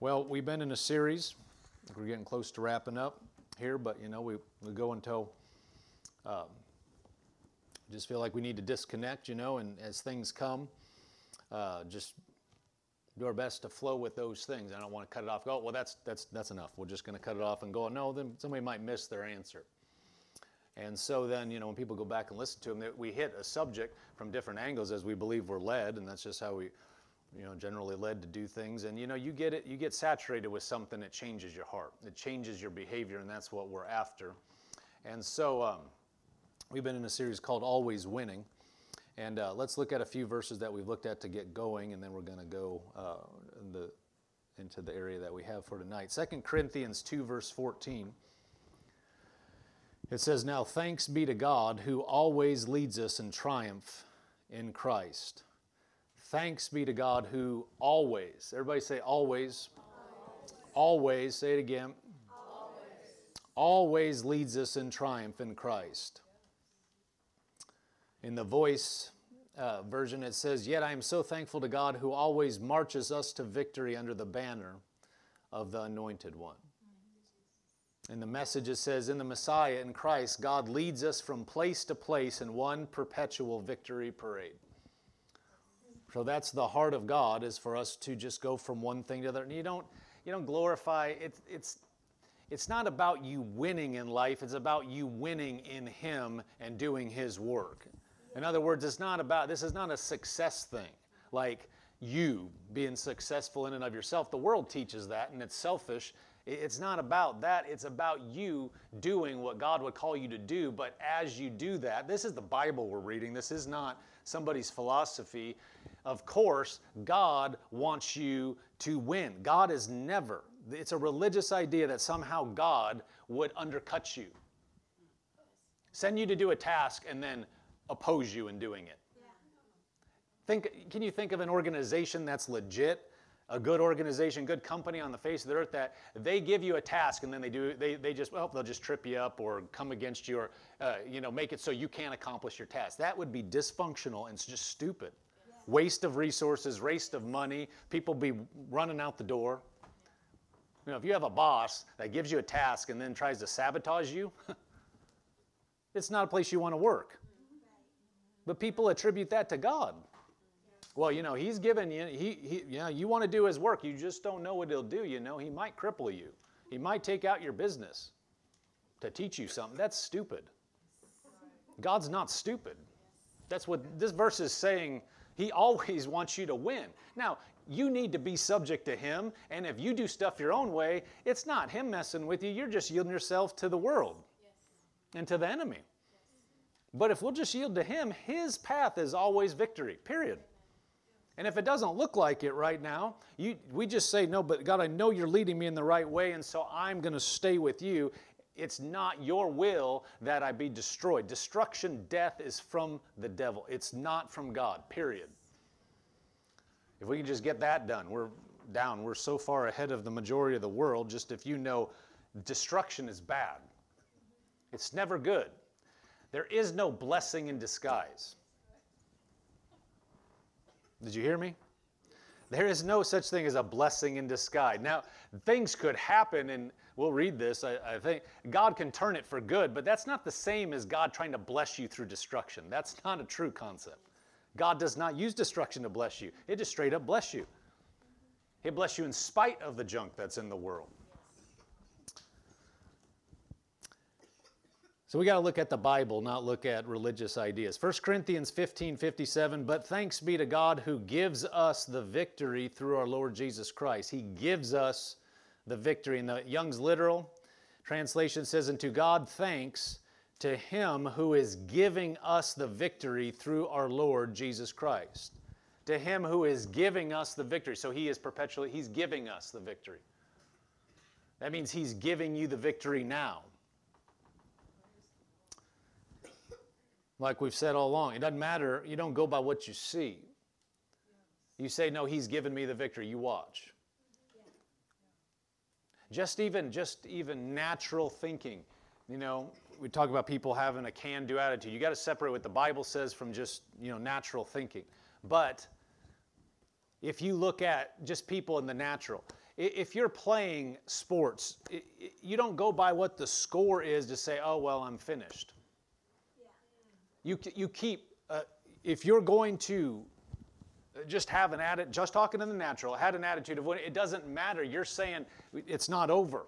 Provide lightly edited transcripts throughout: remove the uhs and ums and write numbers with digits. Well, we've been in a series. We're getting close to wrapping up here, but you know, we go until just feel like we need to disconnect, you know, and as things come, just do our best to flow with those things. I don't want to cut it off. Go, well, that's enough. We're just going to cut it off and go, no, then somebody might miss their answer. And so then, you know, when people go back and listen to them, we hit a subject from different angles as we believe we're led, and that's just how we, you know, generally led to do things. And, you know, you get saturated with something that changes your heart. It changes your behavior, and that's what we're after. And so we've been in a series called Always Winning. And let's look at a few verses that we've looked at to get going, and then we're going to go into the area that we have for tonight. 2 Corinthians 2, verse 14. It says, "Now thanks be to God who always leads us in triumph in Christ." Thanks be to God who always, everybody say always. Always, always, say it again. Always. Always leads us in triumph in Christ. In the Voice version, it says, "Yet I am so thankful to God who always marches us to victory under the banner of the Anointed One." In the Message, it says, "In the Messiah, in Christ, God leads us from place to place in one perpetual victory parade." So that's the heart of God, is for us to just go from one thing to the other. And you don't glorify. It's not about you winning in life. It's about you winning in Him and doing His work. In other words, it's not about, this is not a success thing, like you being successful in and of yourself. The world teaches that, and it's selfish. It's not about that. It's about you doing what God would call you to do. But as you do that, this is the Bible we're reading. This is not somebody's philosophy. Of course, God wants you to win. God is never, it's a religious idea that somehow God would undercut you, send you to do a task, and then oppose you in doing it. Yeah. Can you think of an organization that's legit, a good organization, good company on the face of the earth, that they give you a task and then they'll just trip you up or come against you or you know, make it so you can't accomplish your task? That would be dysfunctional and it's just stupid. Yeah. Waste of resources, waste of money. People be running out the door. You know, if you have a boss that gives you a task and then tries to sabotage you, it's not a place you want to work. But people attribute that to God. Well, you know, He's given you, you want to do His work. You just don't know what He'll do, you know. He might cripple you. He might take out your business to teach you something. That's stupid. God's not stupid. That's what this verse is saying. He always wants you to win. Now, you need to be subject to Him, and if you do stuff your own way, it's not Him messing with you. You're just yielding yourself to the world and to the enemy. But if we'll just yield to Him, His path is always victory, period. And if it doesn't look like it right now, we just say, no, but God, I know You're leading me in the right way, and so I'm going to stay with You. It's not Your will that I be destroyed. Destruction, death is from the devil. It's not from God, period. If we can just get that done, we're down. We're so far ahead of the majority of the world. Just if you know, destruction is bad. It's never good. There is no blessing in disguise. Did you hear me? There is no such thing as a blessing in disguise. Now, things could happen, and we'll read this, I think. God can turn it for good, but that's not the same as God trying to bless you through destruction. That's not a true concept. God does not use destruction to bless you. It just straight up bless you. He'll bless you in spite of the junk that's in the world. So we got to look at the Bible, not look at religious ideas. 1 Corinthians 15:57, "But thanks be to God who gives us the victory through our Lord Jesus Christ." He gives us the victory. And the Young's Literal Translation says, "And to God thanks to Him who is giving us the victory through our Lord Jesus Christ." To Him who is giving us the victory. So He is perpetually, He's giving us the victory. That means He's giving you the victory now. Like we've said all along, it doesn't matter. You don't go by what you see. You say, no, He's given me the victory. You watch. Just even natural thinking. You know, we talk about people having a can-do attitude. You got to separate what the Bible says from just, you know, natural thinking. But if you look at just people in the natural, if you're playing sports, you don't go by what the score is to say, oh, well, I'm finished. Yeah. You keep, if you're going to just have an attitude, just talking in the natural, had an attitude of, it doesn't matter. You're saying it's not over. Right.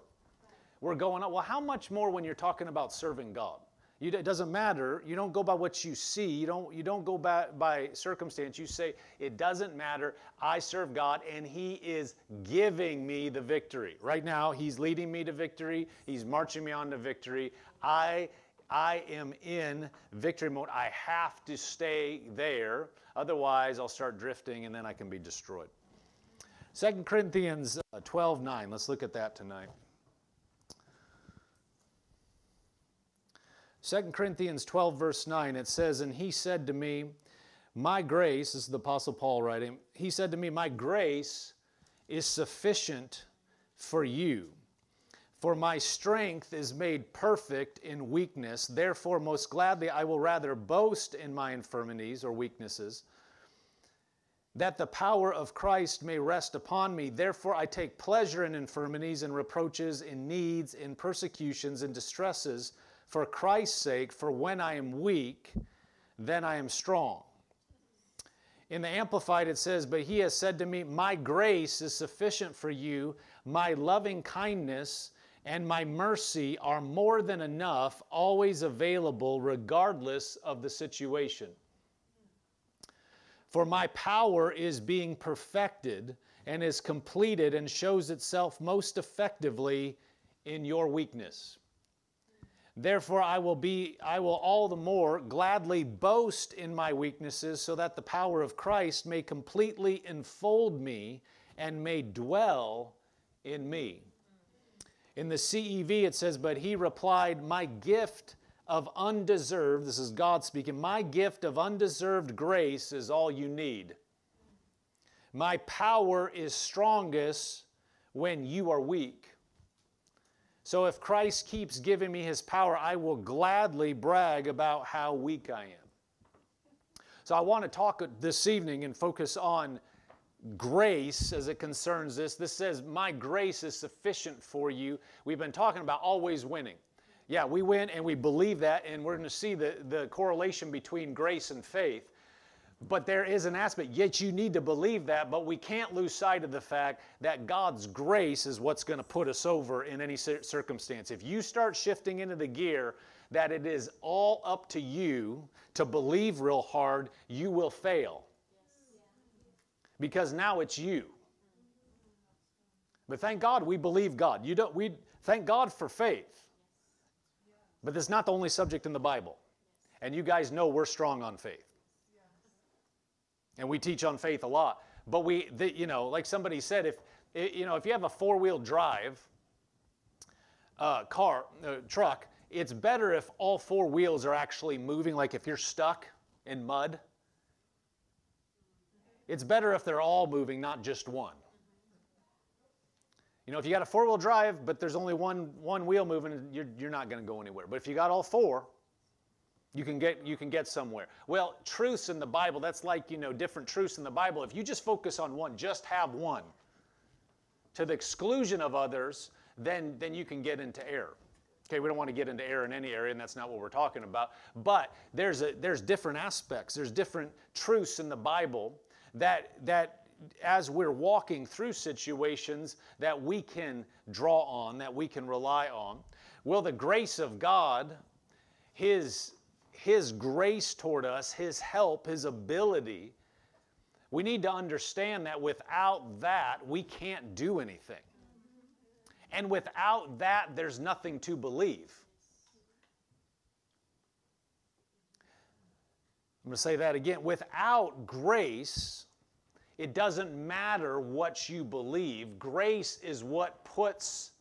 We're going up. Well, how much more when you're talking about serving God? It doesn't matter. You don't go by what you see. You don't go by circumstance. You say, it doesn't matter. I serve God, and He is giving me the victory. Right now, He's leading me to victory. He's marching me on to victory. I am in victory mode. I have to stay there. Otherwise, I'll start drifting, and then I can be destroyed. 2 Corinthians 12:9. Let's look at that tonight. 2 Corinthians 12, verse 9, it says, and he said to me, my grace, this is the Apostle Paul writing, he said to me, my grace is sufficient for you, for my strength is made perfect in weakness. Therefore, most gladly, I will rather boast in my infirmities or weaknesses, that the power of Christ may rest upon me. Therefore, I take pleasure in infirmities and reproaches, in needs, in persecutions, in distresses, for Christ's sake, for when I am weak, then I am strong. In the Amplified, it says, but he has said to me, my grace is sufficient for you. My loving kindness and my mercy are more than enough, always available, regardless of the situation. For my power is being perfected and is completed and shows itself most effectively in your weakness. Therefore, I will all the more gladly boast in my weaknesses, so that the power of Christ may completely enfold me and may dwell in me. In the CEV, it says, but he replied, my gift of undeserved, this is God speaking, my gift of undeserved grace is all you need. My power is strongest when you are weak. So if Christ keeps giving me His power, I will gladly brag about how weak I am. So I want to talk this evening and focus on grace as it concerns this. This says, my grace is sufficient for you. We've been talking about always winning. Yeah, we win and we believe that, and we're going to see the correlation between grace and faith. But there is an aspect, yet you need to believe that, but we can't lose sight of the fact that God's grace is what's going to put us over in any circumstance. If you start shifting into the gear that it is all up to you to believe real hard, you will fail. Because now it's you. But thank God we believe God. We thank God for faith. But that's not the only subject in the Bible. And you guys know we're strong on faith. And we teach on faith a lot, but like somebody said, if you have a four-wheel drive truck, it's better if all four wheels are actually moving. Like if you're stuck in mud, it's better if they're all moving, not just one. If you got a four-wheel drive, but there's only one wheel moving, you're not going to go anywhere. But if you got all four, you can get somewhere. Well, truths in the Bible, that's like, different truths in the Bible. If you just focus on one, just have one, to the exclusion of others, then you can get into error. Okay, we don't want to get into error in any area, and that's not what we're talking about. But there's different aspects. There's different truths in the Bible that as we're walking through situations that we can draw on, that we can rely on. Well, the grace of God, His grace toward us, His help, His ability, we need to understand that without that, we can't do anything. And without that, there's nothing to believe. I'm going to say that again. Without grace, it doesn't matter what you believe. Grace is what puts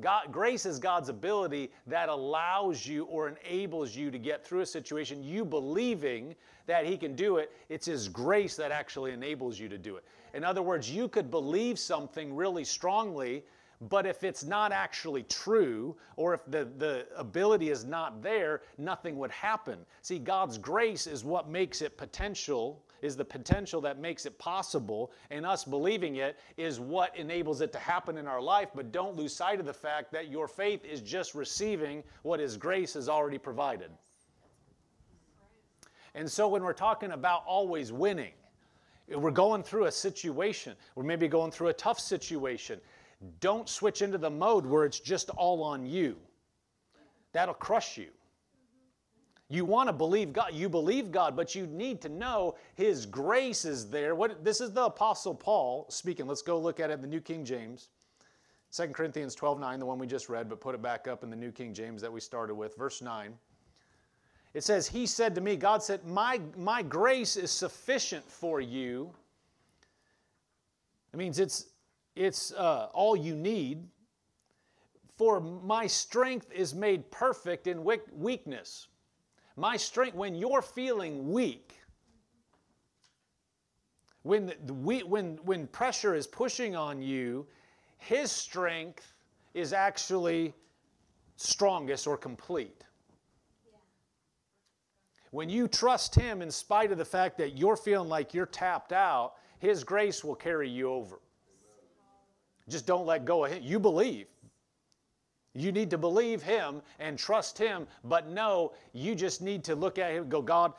God, grace is God's ability that allows you or enables you to get through a situation. You believing that He can do it, it's His grace that actually enables you to do it. In other words, you could believe something really strongly, but if it's not actually true, or if the ability is not there, nothing would happen. See, God's grace is what makes it potential is the potential that makes it possible, and us believing it is what enables it to happen in our life. But don't lose sight of the fact that your faith is just receiving what His grace has already provided. And so when we're talking about always winning, we're going through a situation, we're maybe going through a tough situation, don't switch into the mode where it's just all on you. That'll crush you. You want to believe God. You believe God, but you need to know His grace is there. This is the Apostle Paul speaking. Let's go look at it in the New King James. 2 Corinthians 12:9, the one we just read, but put it back up in the New King James that we started with. Verse 9. It says, He said to me, God said, my grace is sufficient for you. It means it's all you need. For my strength is made perfect in weakness. My strength, when you're feeling weak, when pressure is pushing on you, His strength is actually strongest or complete. When you trust Him, in spite of the fact that you're feeling like you're tapped out, His grace will carry you over. Just don't let go of Him. You believe. You need to believe Him and trust Him, but no, you just need to look at Him and go, God,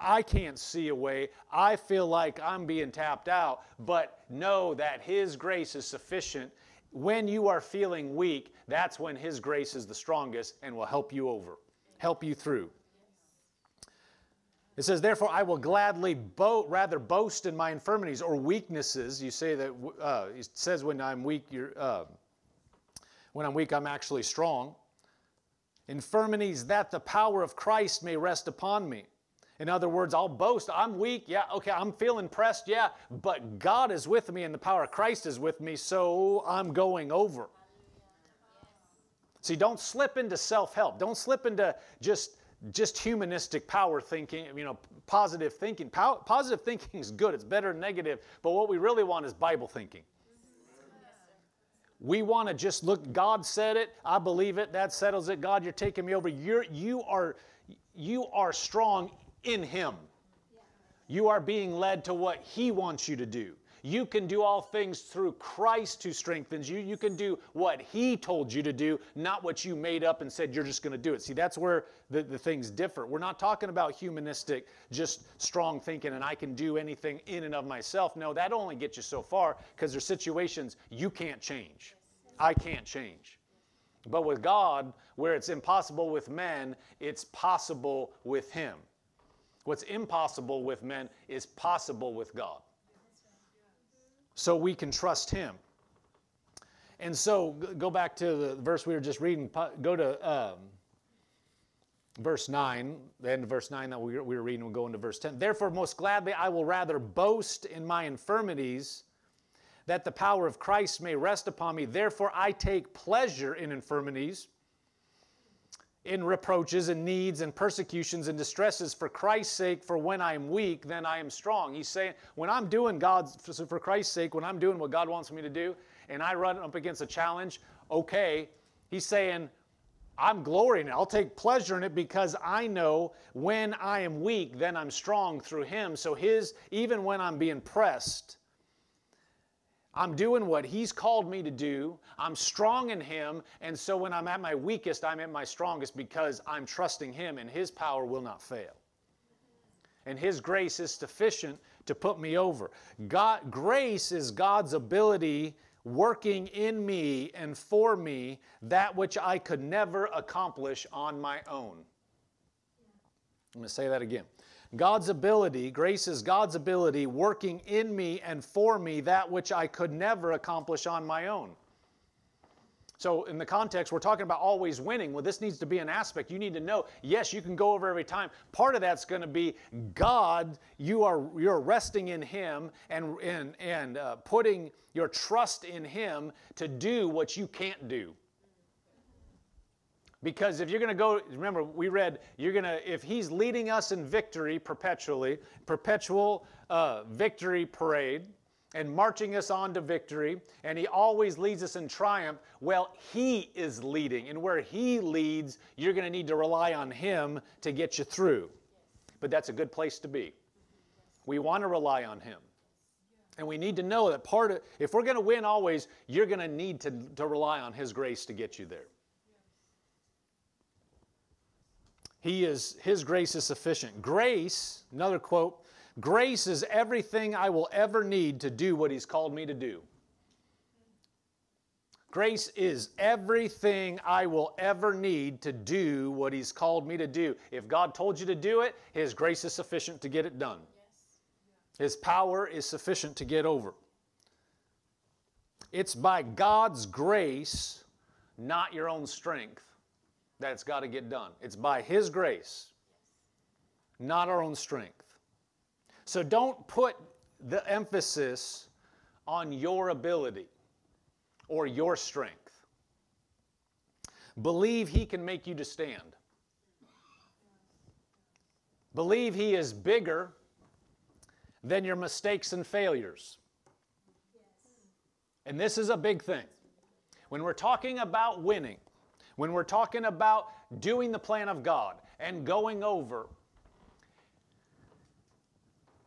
I can't see a way. I feel like I'm being tapped out, but know that His grace is sufficient. When you are feeling weak, that's when His grace is the strongest and will help you over, help you through. It says, therefore, I will gladly rather boast in my infirmities or weaknesses. You say that, it says when I'm weak, when I'm weak, I'm actually strong. Infirmities that the power of Christ may rest upon me. In other words, I'll boast. I'm weak. Yeah, okay, I'm feeling pressed. Yeah, but God is with me and the power of Christ is with me, so I'm going over. See, don't slip into self-help. Don't slip into just humanistic power thinking, positive thinking. Positive thinking is good. It's better than negative. But what we really want is Bible thinking. We want to just look, God said it. I believe it. That settles it. God, You're taking me over. You are strong in Him. You are being led to what He wants you to do. You can do all things through Christ who strengthens you. You can do what He told you to do, not what you made up and said you're just going to do it. See, that's where the things differ. We're not talking about humanistic, just strong thinking and I can do anything in and of myself. No, that only gets you so far because there's situations you can't change. I can't change. But with God, where it's impossible with men, it's possible with Him. What's impossible with men is possible with God. So we can trust Him. And so go back to the verse we were just reading. Go to verse 9, the end of verse 9 that we were reading. We'll go into verse 10. Therefore, most gladly, I will rather boast in my infirmities that the power of Christ may rest upon me. Therefore, I take pleasure in infirmities, in reproaches and needs and persecutions and distresses for Christ's sake, for when I am weak, then I am strong. He's saying, when I'm doing God's, for Christ's sake, when I'm doing what God wants me to do, and I run up against a challenge, okay, He's saying, I'm glorying in it. I'll take pleasure in it because I know when I am weak, then I'm strong through Him. So even when I'm being pressed, I'm doing what He's called me to do. I'm strong in Him. And so when I'm at my weakest, I'm at my strongest because I'm trusting Him and His power will not fail. And His grace is sufficient to put me over. Grace is God's ability working in me and for me that which I could never accomplish on my own. I'm going to say that again. Grace is God's ability working in me and for me that which I could never accomplish on my own. So in the context, we're talking about always winning. Well, this needs to be an aspect. You need to know, yes, you can go over every time. Part of that's going to be God, you're resting in Him and putting your trust in Him to do what you can't do. Because if you're going to go, remember we read, if He's leading us in victory perpetual victory parade and marching us on to victory, and He always leads us in triumph, well, He is leading. And where He leads, you're going to need to rely on Him to get you through. But that's a good place to be. We want to rely on him. And we need to know that part of, if we're going to win always, you're going to need to rely on his grace to get you there. His grace is sufficient. Grace, another quote, grace is everything I will ever need to do what he's called me to do. Grace is everything I will ever need to do what he's called me to do. If God told you to do it, his grace is sufficient to get it done. His power is sufficient to get over. It's by God's grace, not your own strength, that it's got to get done. It's by his grace, not our own strength. So don't put the emphasis on your ability or your strength. Believe he can make you to stand. Believe he is bigger than your mistakes and failures. And this is a big thing. When we're talking about winning, when we're talking about doing the plan of God and going over,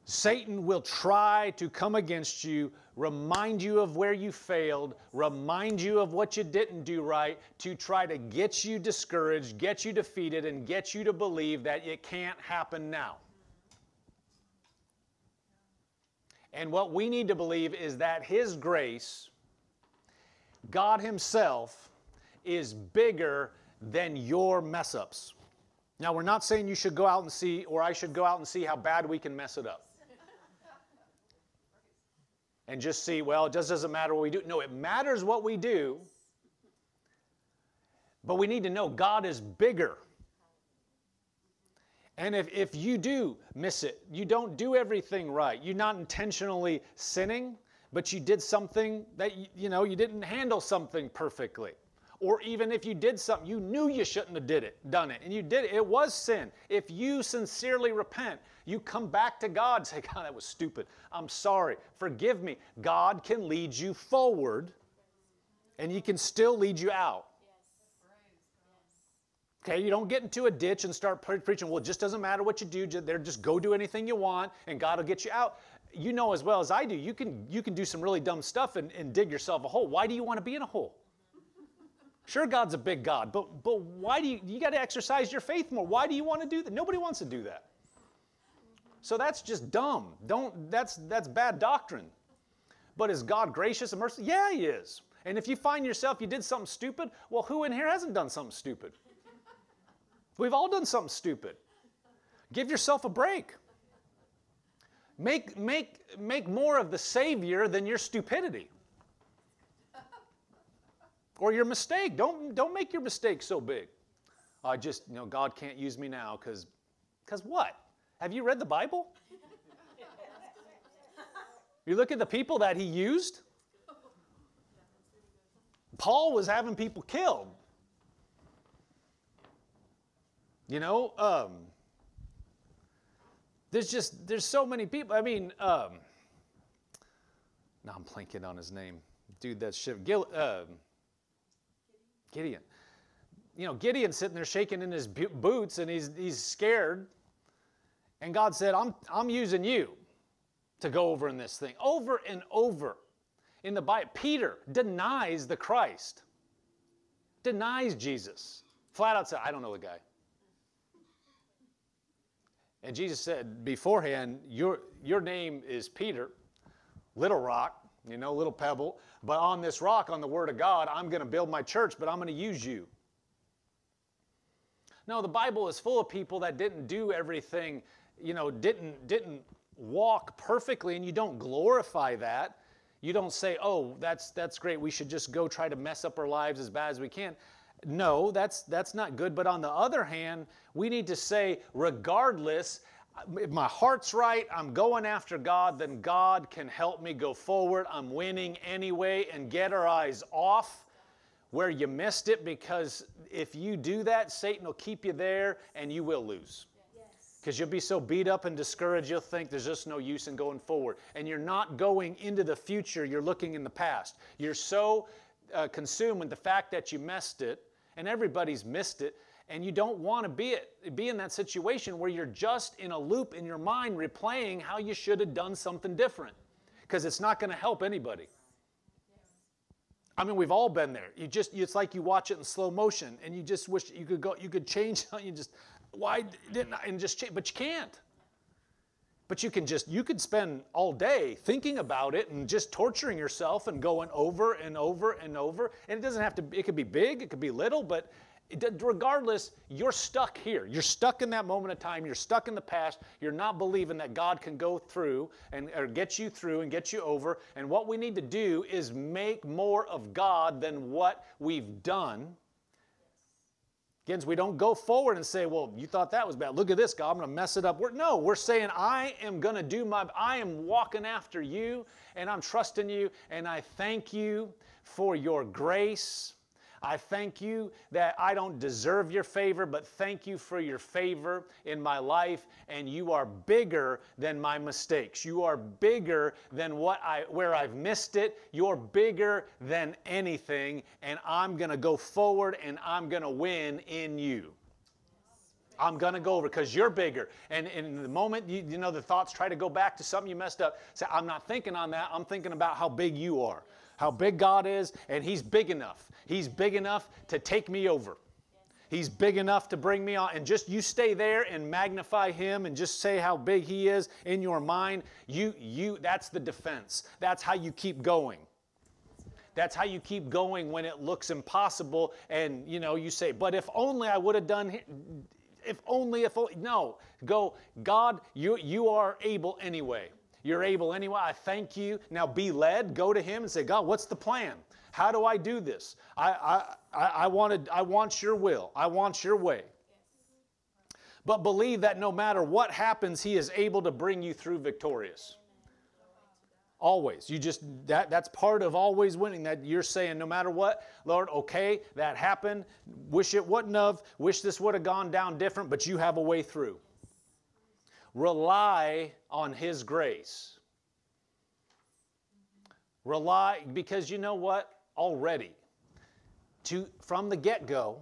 Satan will try to come against you, remind you of where you failed, remind you of what you didn't do right, to try to get you discouraged, get you defeated, and get you to believe that it can't happen now. And what we need to believe is that his grace, God himself, is bigger than your mess-ups. Now, we're not saying you should go out and see, or I should go out and see how bad we can mess it up. And just see, well, it just doesn't matter what we do. No, it matters what we do, but we need to know God is bigger. And if you do miss it, you don't do everything right, you're not intentionally sinning, but you did something that, you didn't handle something perfectly. Or even if you did something, you knew you shouldn't have done it, and you did it. It was sin. If you sincerely repent, you come back to God and say, God, that was stupid. I'm sorry. Forgive me. God can lead you forward, and he can still lead you out. Okay, you don't get into a ditch and start preaching, well, it just doesn't matter what you do. Just go do anything you want, and God will get you out. You know as well as I do, you can do some really dumb stuff and dig yourself a hole. Why do you want to be in a hole? Sure, God's a big God, but why do you got to exercise your faith more? Why do you want to do that? Nobody wants to do that. So that's just dumb. That's bad doctrine. But is God gracious and merciful? Yeah, he is. And if you find yourself, you did something stupid, well, who in here hasn't done something stupid? We've all done something stupid. Give yourself a break. Make more of the Savior than your stupidity or your mistake. Don't make your mistake so big. God can't use me now because what? Have you read the Bible? You look at the people that he used. Paul was having people killed. There's so many people. I mean, now I'm blanking on his name. Dude, that shit, Gideon. Gideon's sitting there shaking in his boots, and he's scared. And God said, I'm using you to go over in this thing. Over and over in the Bible, Peter denies the Christ, denies Jesus. Flat out said, I don't know the guy. And Jesus said beforehand, your name is Peter, little rock, little pebble. But on this rock, on the word of God, I'm going to build my church, but I'm going to use you. No, the Bible is full of people that didn't do everything, didn't walk perfectly, and you don't glorify that. You don't say, oh, that's great. We should just go try to mess up our lives as bad as we can. No, that's not good. But on the other hand, we need to say, regardless, if my heart's right, I'm going after God, then God can help me go forward. I'm winning anyway, and get our eyes off where you missed it, because if you do that, Satan will keep you there, and you will lose. Because you'll be so beat up and discouraged, you'll think there's just no use in going forward. And you're not going into the future, you're looking in the past. You're so consumed with the fact that you messed it, and everybody's missed it, And you don't want to be in that situation where you're just in a loop in your mind replaying how you should have done something different, because it's not going to help anybody. I mean, we've all been there. You just, it's like you watch it in slow motion and you just wish you could go, you could change, you just, why didn't I, and just change, but you can't. But you can just, you could spend all day thinking about it and just torturing yourself and going over and over and over. And it doesn't have to, it could be big, it could be little, but regardless, you're stuck here. You're stuck in that moment of time. You're stuck in the past. You're not believing that God can go through and or get you through and get you over. And what we need to do is make more of God than what we've done. Again, we don't go forward and say, well, you thought that was bad. Look at this, God, I'm going to mess it up. No, we're saying, I am walking after you, and I'm trusting you, and I thank you for your grace. I thank you that I don't deserve your favor, but thank you for your favor in my life, and you are bigger than my mistakes. You are bigger than where I've missed it. You're bigger than anything, and I'm going to go forward, and I'm going to win in you. I'm going to go over because you're bigger. And in the moment, you know, the thoughts try to go back to something you messed up. Say, I'm not thinking on that. I'm thinking about how big you are. How big God is, and He's big enough. He's big enough to take me over. He's big enough to bring me on. And just you stay there and magnify Him and just say how big He is in your mind. That's the defense. That's how you keep going. That's how you keep going when it looks impossible. And, you know, you say, but if only I would have done, if only. No, go, God, you are able anyway. You're able anyway. I thank you. Now be led. Go to Him and say, God, what's the plan? How do I do this? I want your will. I want your way. But believe that no matter what happens, He is able to bring you through victorious. Always. You just, that's part of always winning, that you're saying, no matter what, Lord, okay, that happened. Wish it wouldn't have. Wish this would have gone down different, but you have a way through. Rely on His grace. Rely, because you know what? Already, from the get-go,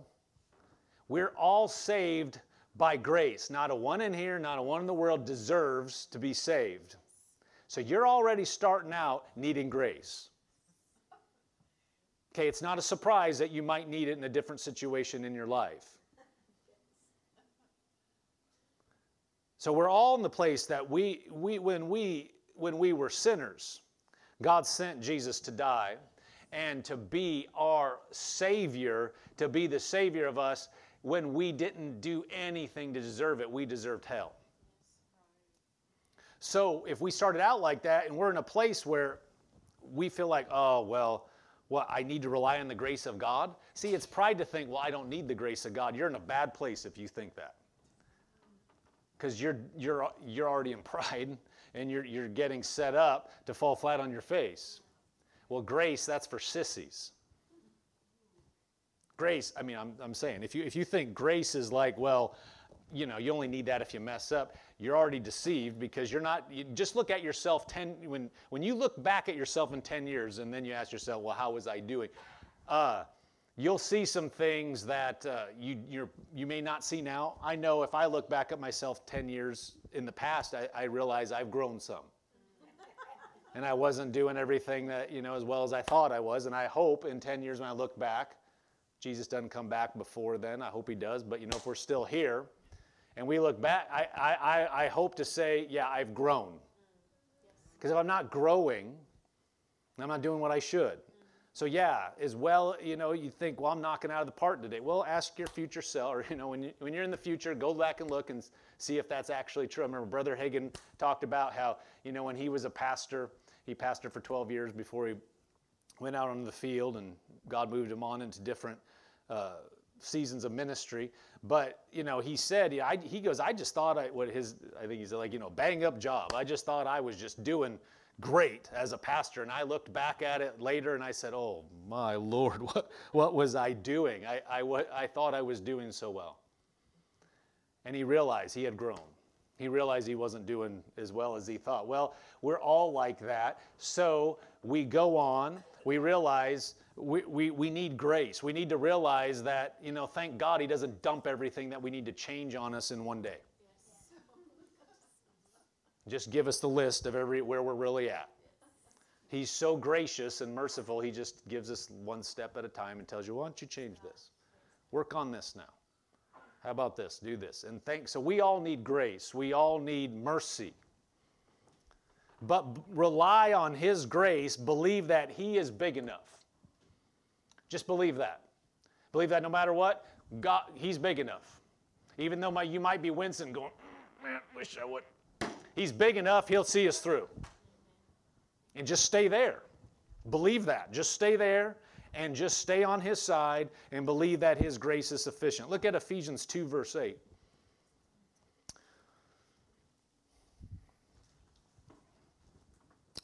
we're all saved by grace. Not a one in here, not a one in the world deserves to be saved. So you're already starting out needing grace. Okay, it's not a surprise that you might need it in a different situation in your life. So we're all in the place that when we were sinners, God sent Jesus to die and to be our Savior, to be the Savior of us when we didn't do anything to deserve it. We deserved hell. So if we started out like that and we're in a place where we feel like, oh, well, I need to rely on the grace of God. See, it's pride to think, well, I don't need the grace of God. You're in a bad place if you think that. Because you're already in pride, and you're getting set up to fall flat on your face. Well, grace, that's for sissies. Grace, I mean, I'm saying, if you think grace is like, well, you know, you only need that if you mess up, you're already deceived, because you're not. You just look at yourself when you look back at yourself in 10 years, and then you ask yourself, well, how was I doing? You'll see some things that you may not see now. I know if I look back at myself 10 years in the past, I realize I've grown some. And I wasn't doing everything that, you know, as well as I thought I was. And I hope in 10 years when I look back, Jesus doesn't come back before then. I hope He does. But, you know, if we're still here and we look back, I hope to say, yeah, I've grown. Because if I'm not growing, I'm not doing what I should. So yeah, as well, you know, you think, well, I'm knocking out of the park today. Well, ask your future self, or, you know, when you're in the future, go back and look and see if that's actually true. I remember Brother Hagin talked about how, you know, when he was a pastor, he pastored for 12 years before he went out onto the field, and God moved him on into different seasons of ministry. But, you know, he said, he goes, I just thought I think he's like, you know, bang up job. I just thought I was just doing great as a pastor, and I looked back at it later and I said, oh my Lord, what was I doing? I thought I was doing so well. And he realized he had grown. He realized he wasn't doing as well as he thought. Well, we're all like that. So we go on. We realize we need grace. We need to realize that, you know, thank God he doesn't dump everything that we need to change on us in one day. Yes. Just give us the list of where we're really at. He's so gracious and merciful, he just gives us one step at a time and tells you, why don't you change this? Work on this now. How about this? Do this. And thanks. So we all need grace. We all need mercy. But rely on his grace. Believe that he is big enough. Just believe that. Believe that no matter what, God, he's big enough. Even though you might be wincing going, man, wish I would. He's big enough. He'll see us through. And just stay there. Believe that. Just stay there. And just stay on his side and believe that his grace is sufficient. Look at Ephesians 2, verse 8.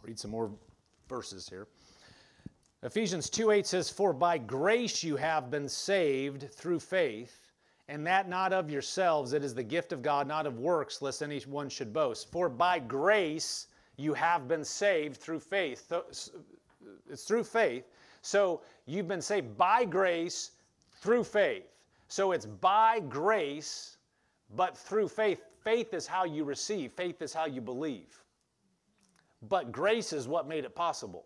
Read some more verses here. Ephesians 2:8 says, for by grace you have been saved through faith, and that not of yourselves, it is the gift of God, not of works, lest anyone should boast. For by grace you have been saved through faith. It's through faith. So you've been saved by grace through faith. So it's by grace, but through faith. Faith is how you receive. Faith is how you believe. But grace is what made it possible.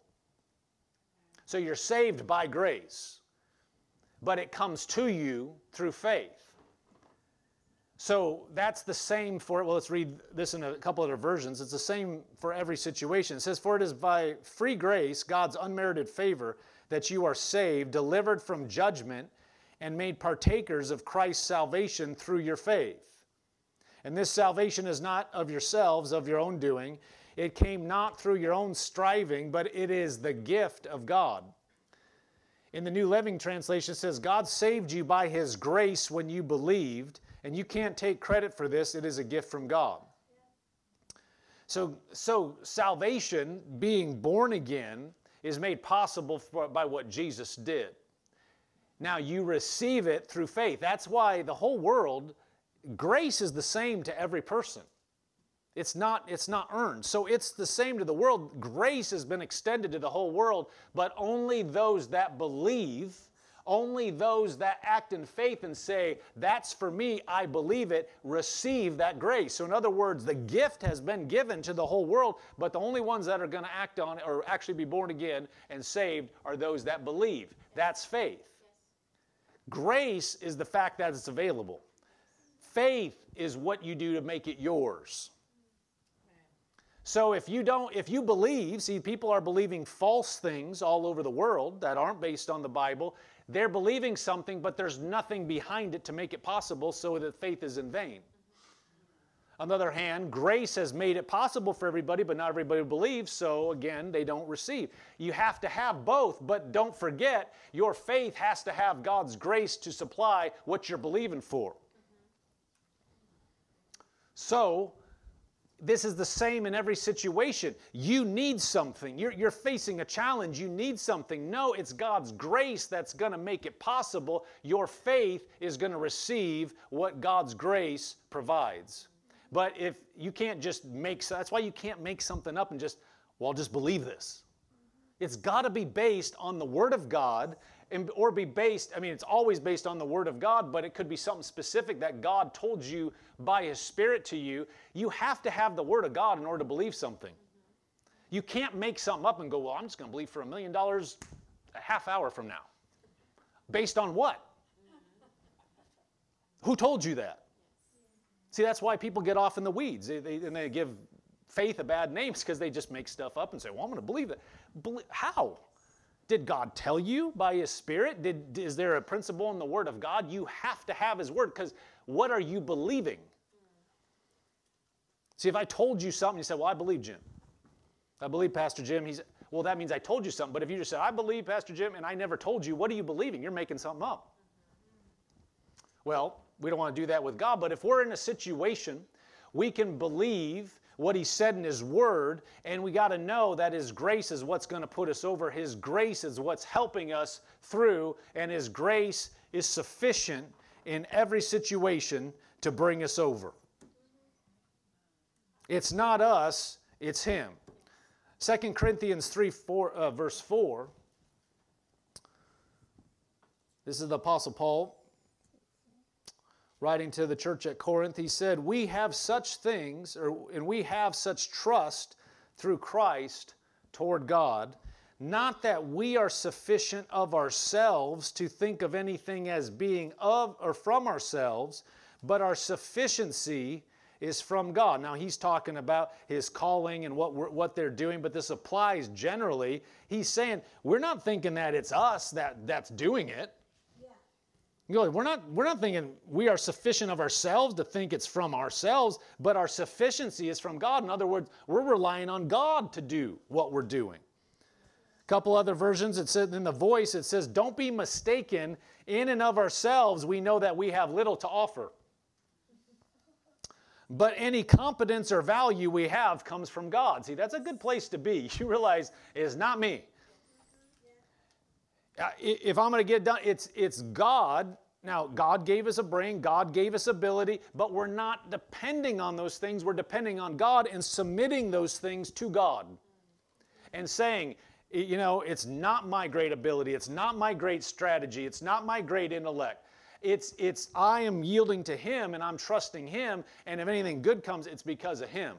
So you're saved by grace, but it comes to you through faith. So that's the same for, well, let's read this in a couple other versions. It's the same for every situation. It says, for it is by free grace, God's unmerited favor, that you are saved, delivered from judgment, and made partakers of Christ's salvation through your faith. And this salvation is not of yourselves, of your own doing. It came not through your own striving, but it is the gift of God. In the New Living Translation, it says, God saved you by his grace when you believed, and you can't take credit for this. It is a gift from God. So salvation, being born again, is made possible by what Jesus did. Now you receive it through faith. That's why the whole world, grace is the same to every person. It's not earned. So it's the same to the world. Grace has been extended to the whole world, but only those that believe, only those that act in faith and say, that's for me, I believe it, receive that grace. So in other words, the gift has been given to the whole world, but the only ones that are going to act on it or actually be born again and saved are those that believe. That's faith. Grace is the fact that it's available. Faith is what you do to make it yours. So if you believe, see, people are believing false things all over the world that aren't based on the Bible. They're believing something, but there's nothing behind it to make it possible, so that faith is in vain. On the other hand, grace has made it possible for everybody, but not everybody believes, so again, they don't receive. You have to have both, but don't forget, your faith has to have God's grace to supply what you're believing for. So this is the same in every situation. You need something. You're facing a challenge. You need something. No, it's God's grace that's going to make it possible. Your faith is going to receive what God's grace provides. But if you can't just make, that's why you can't make something up and just, well, just believe this. It's got to be based on the Word of God, or be based, I mean, it's always based on the Word of God, but it could be something specific that God told you by His Spirit to you. You have to have the Word of God in order to believe something. You can't make something up and go, well, I'm just going to believe for $1 million a half hour from now. Based on what? Who told you that? See, that's why people get off in the weeds, and they give faith a bad name, because they just make stuff up and say, well, I'm going to believe it. How? Did God tell you by His Spirit? Is there a principle in the Word of God? You have to have His Word, because what are you believing? See, if I told you something, you said, well, I believe Jim. I believe Pastor Jim. Well, that means I told you something. But if you just said, I believe Pastor Jim, and I never told you, what are you believing? You're making something up. Well, we don't want to do that with God, but if we're in a situation, we can believe what He said in His Word, and we got to know that His grace is what's going to put us over. His grace is what's helping us through, and His grace is sufficient in every situation to bring us over. It's not us, it's him. 2 Corinthians 3, verse 4. This is the Apostle Paul writing to the church at Corinth. He said, we have such things, and we have such trust through Christ toward God, not that we are sufficient of ourselves to think of anything as being of or from ourselves, but our sufficiency is from God. Now, he's talking about his calling and what they're doing, but this applies generally. He's saying, we're not thinking that it's us that's doing it. Yeah. We're not thinking we are sufficient of ourselves to think it's from ourselves, but our sufficiency is from God. In other words, we're relying on God to do what we're doing. A couple other versions, it says in the Voice, it says, don't be mistaken. In and of ourselves, we know that we have little to offer. But any competence or value we have comes from God. See, that's a good place to be. You realize it's not me. If I'm going to get done, it's God. Now, God gave us a brain. God gave us ability. But we're not depending on those things. We're depending on God and submitting those things to God. And saying, you know, it's not my great ability. It's not my great strategy. It's not my great intellect. It's I am yielding to Him, and I'm trusting Him, and if anything good comes, it's because of Him.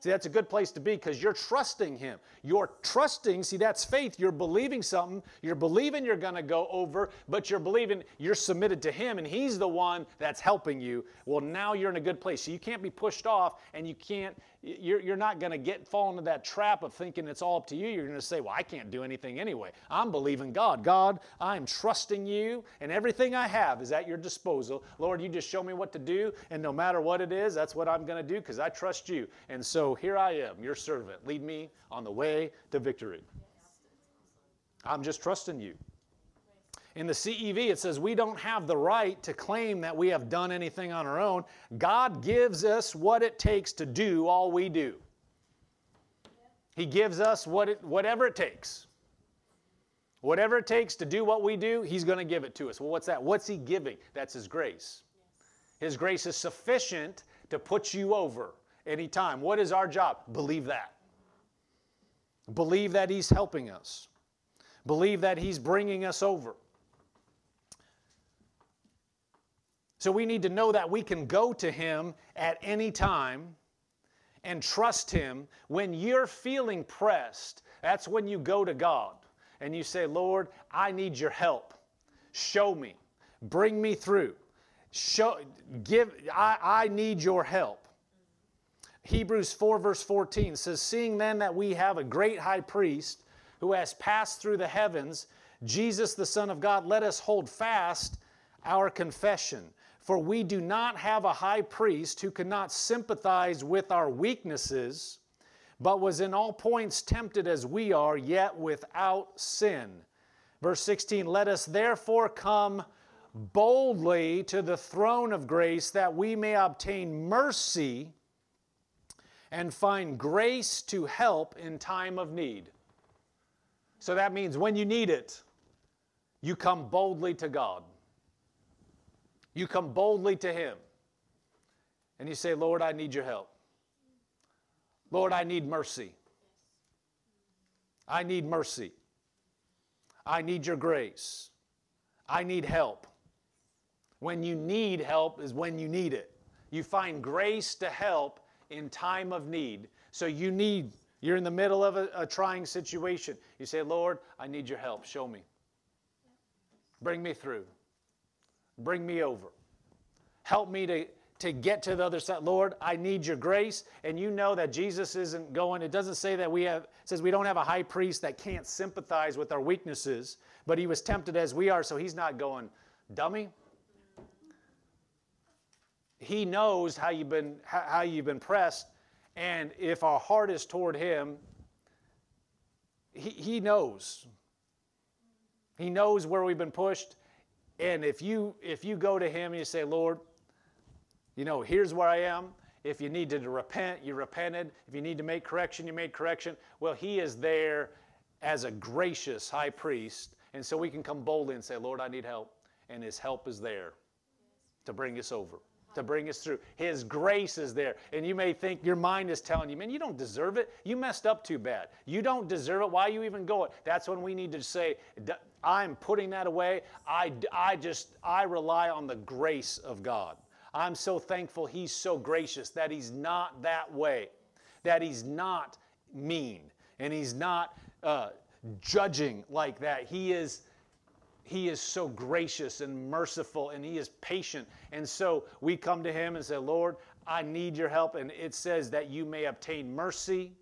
See, that's a good place to be because you're trusting Him. You're trusting, see, that's faith. You're believing something. You're believing you're going to go over, but you're believing you're submitted to Him, and He's the one that's helping you. Well, now you're in a good place. So you can't be pushed off, and you're not going to fall into that trap of thinking it's all up to you. You're going to say, well, I can't do anything anyway. I'm believing God. God, I'm trusting you, and everything I have is at your disposal. Lord, you just show me what to do, and no matter what it is, that's what I'm going to do because I trust you. And so here I am, your servant. Lead me on the way to victory. I'm just trusting you. In the CEV, it says, we don't have the right to claim that we have done anything on our own. God gives us what it takes to do all we do. He gives us whatever it takes. Whatever it takes to do what we do, He's going to give it to us. Well, what's that? What's He giving? That's His grace. His grace is sufficient to put you over. Anytime. What is our job? Believe that. Believe that He's helping us. Believe that He's bringing us over. So we need to know that we can go to Him at any time and trust Him. When you're feeling pressed, that's when you go to God and you say, Lord, I need your help. Show me. Bring me through. I need your help. Hebrews 4, verse 14 says, seeing then that we have a great high priest who has passed through the heavens, Jesus the Son of God, let us hold fast our confession. For we do not have a high priest who cannot sympathize with our weaknesses, but was in all points tempted as we are, yet without sin. Verse 16, let us therefore come boldly to the throne of grace that we may obtain mercy and find grace to help in time of need. So that means when you need it, you come boldly to God. You come boldly to Him. And you say, Lord, I need your help. Lord, I need mercy. I need mercy. I need your grace. I need help. When you need help is when you need it. You find grace to help in time of need. So you're in the middle of a trying situation. You say, Lord, I need your help. Show me. Bring me through. Bring me over. Help me to get to the other side. Lord, I need your grace. And you know that Jesus isn't going. It doesn't say that it says we don't have a high priest that can't sympathize with our weaknesses, but He was tempted as we are, so He's not going, dummy. He knows how you've been pressed, and if our heart is toward Him, He knows. He knows where we've been pushed, and if you go to Him and you say, Lord, you know, here's where I am. If you needed to repent, you repented. If you need to make correction, you made correction. Well, He is there as a gracious high priest, and so we can come boldly and say, Lord, I need help, and His help is there to bring us over. to bring us through. His grace is there. And you may think, your mind is telling you, man, you don't deserve it. You messed up too bad. You don't deserve it. Why you even going? That's when we need to say, I'm putting that away. I rely on the grace of God. I'm so thankful He's so gracious, that He's not that way, that He's not mean, and He's not judging like that. He is so gracious and merciful, and He is patient. And so we come to Him and say, Lord, I need your help. And it says that you may obtain mercy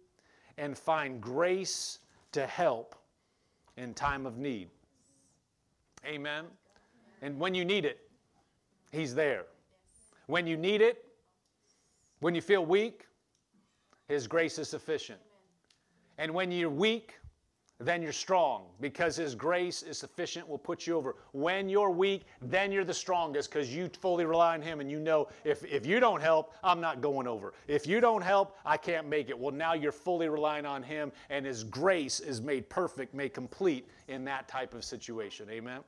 and find grace to help in time of need. Amen. And when you need it, He's there. When you need it, when you feel weak, His grace is sufficient. And when you're weak, then you're strong, because His grace is sufficient, will put you over. When you're weak, then you're the strongest, because you fully rely on Him, and you know, if you don't help, I'm not going over. If you don't help, I can't make it. Well, now you're fully relying on Him, and His grace is made perfect, made complete in that type of situation. Amen?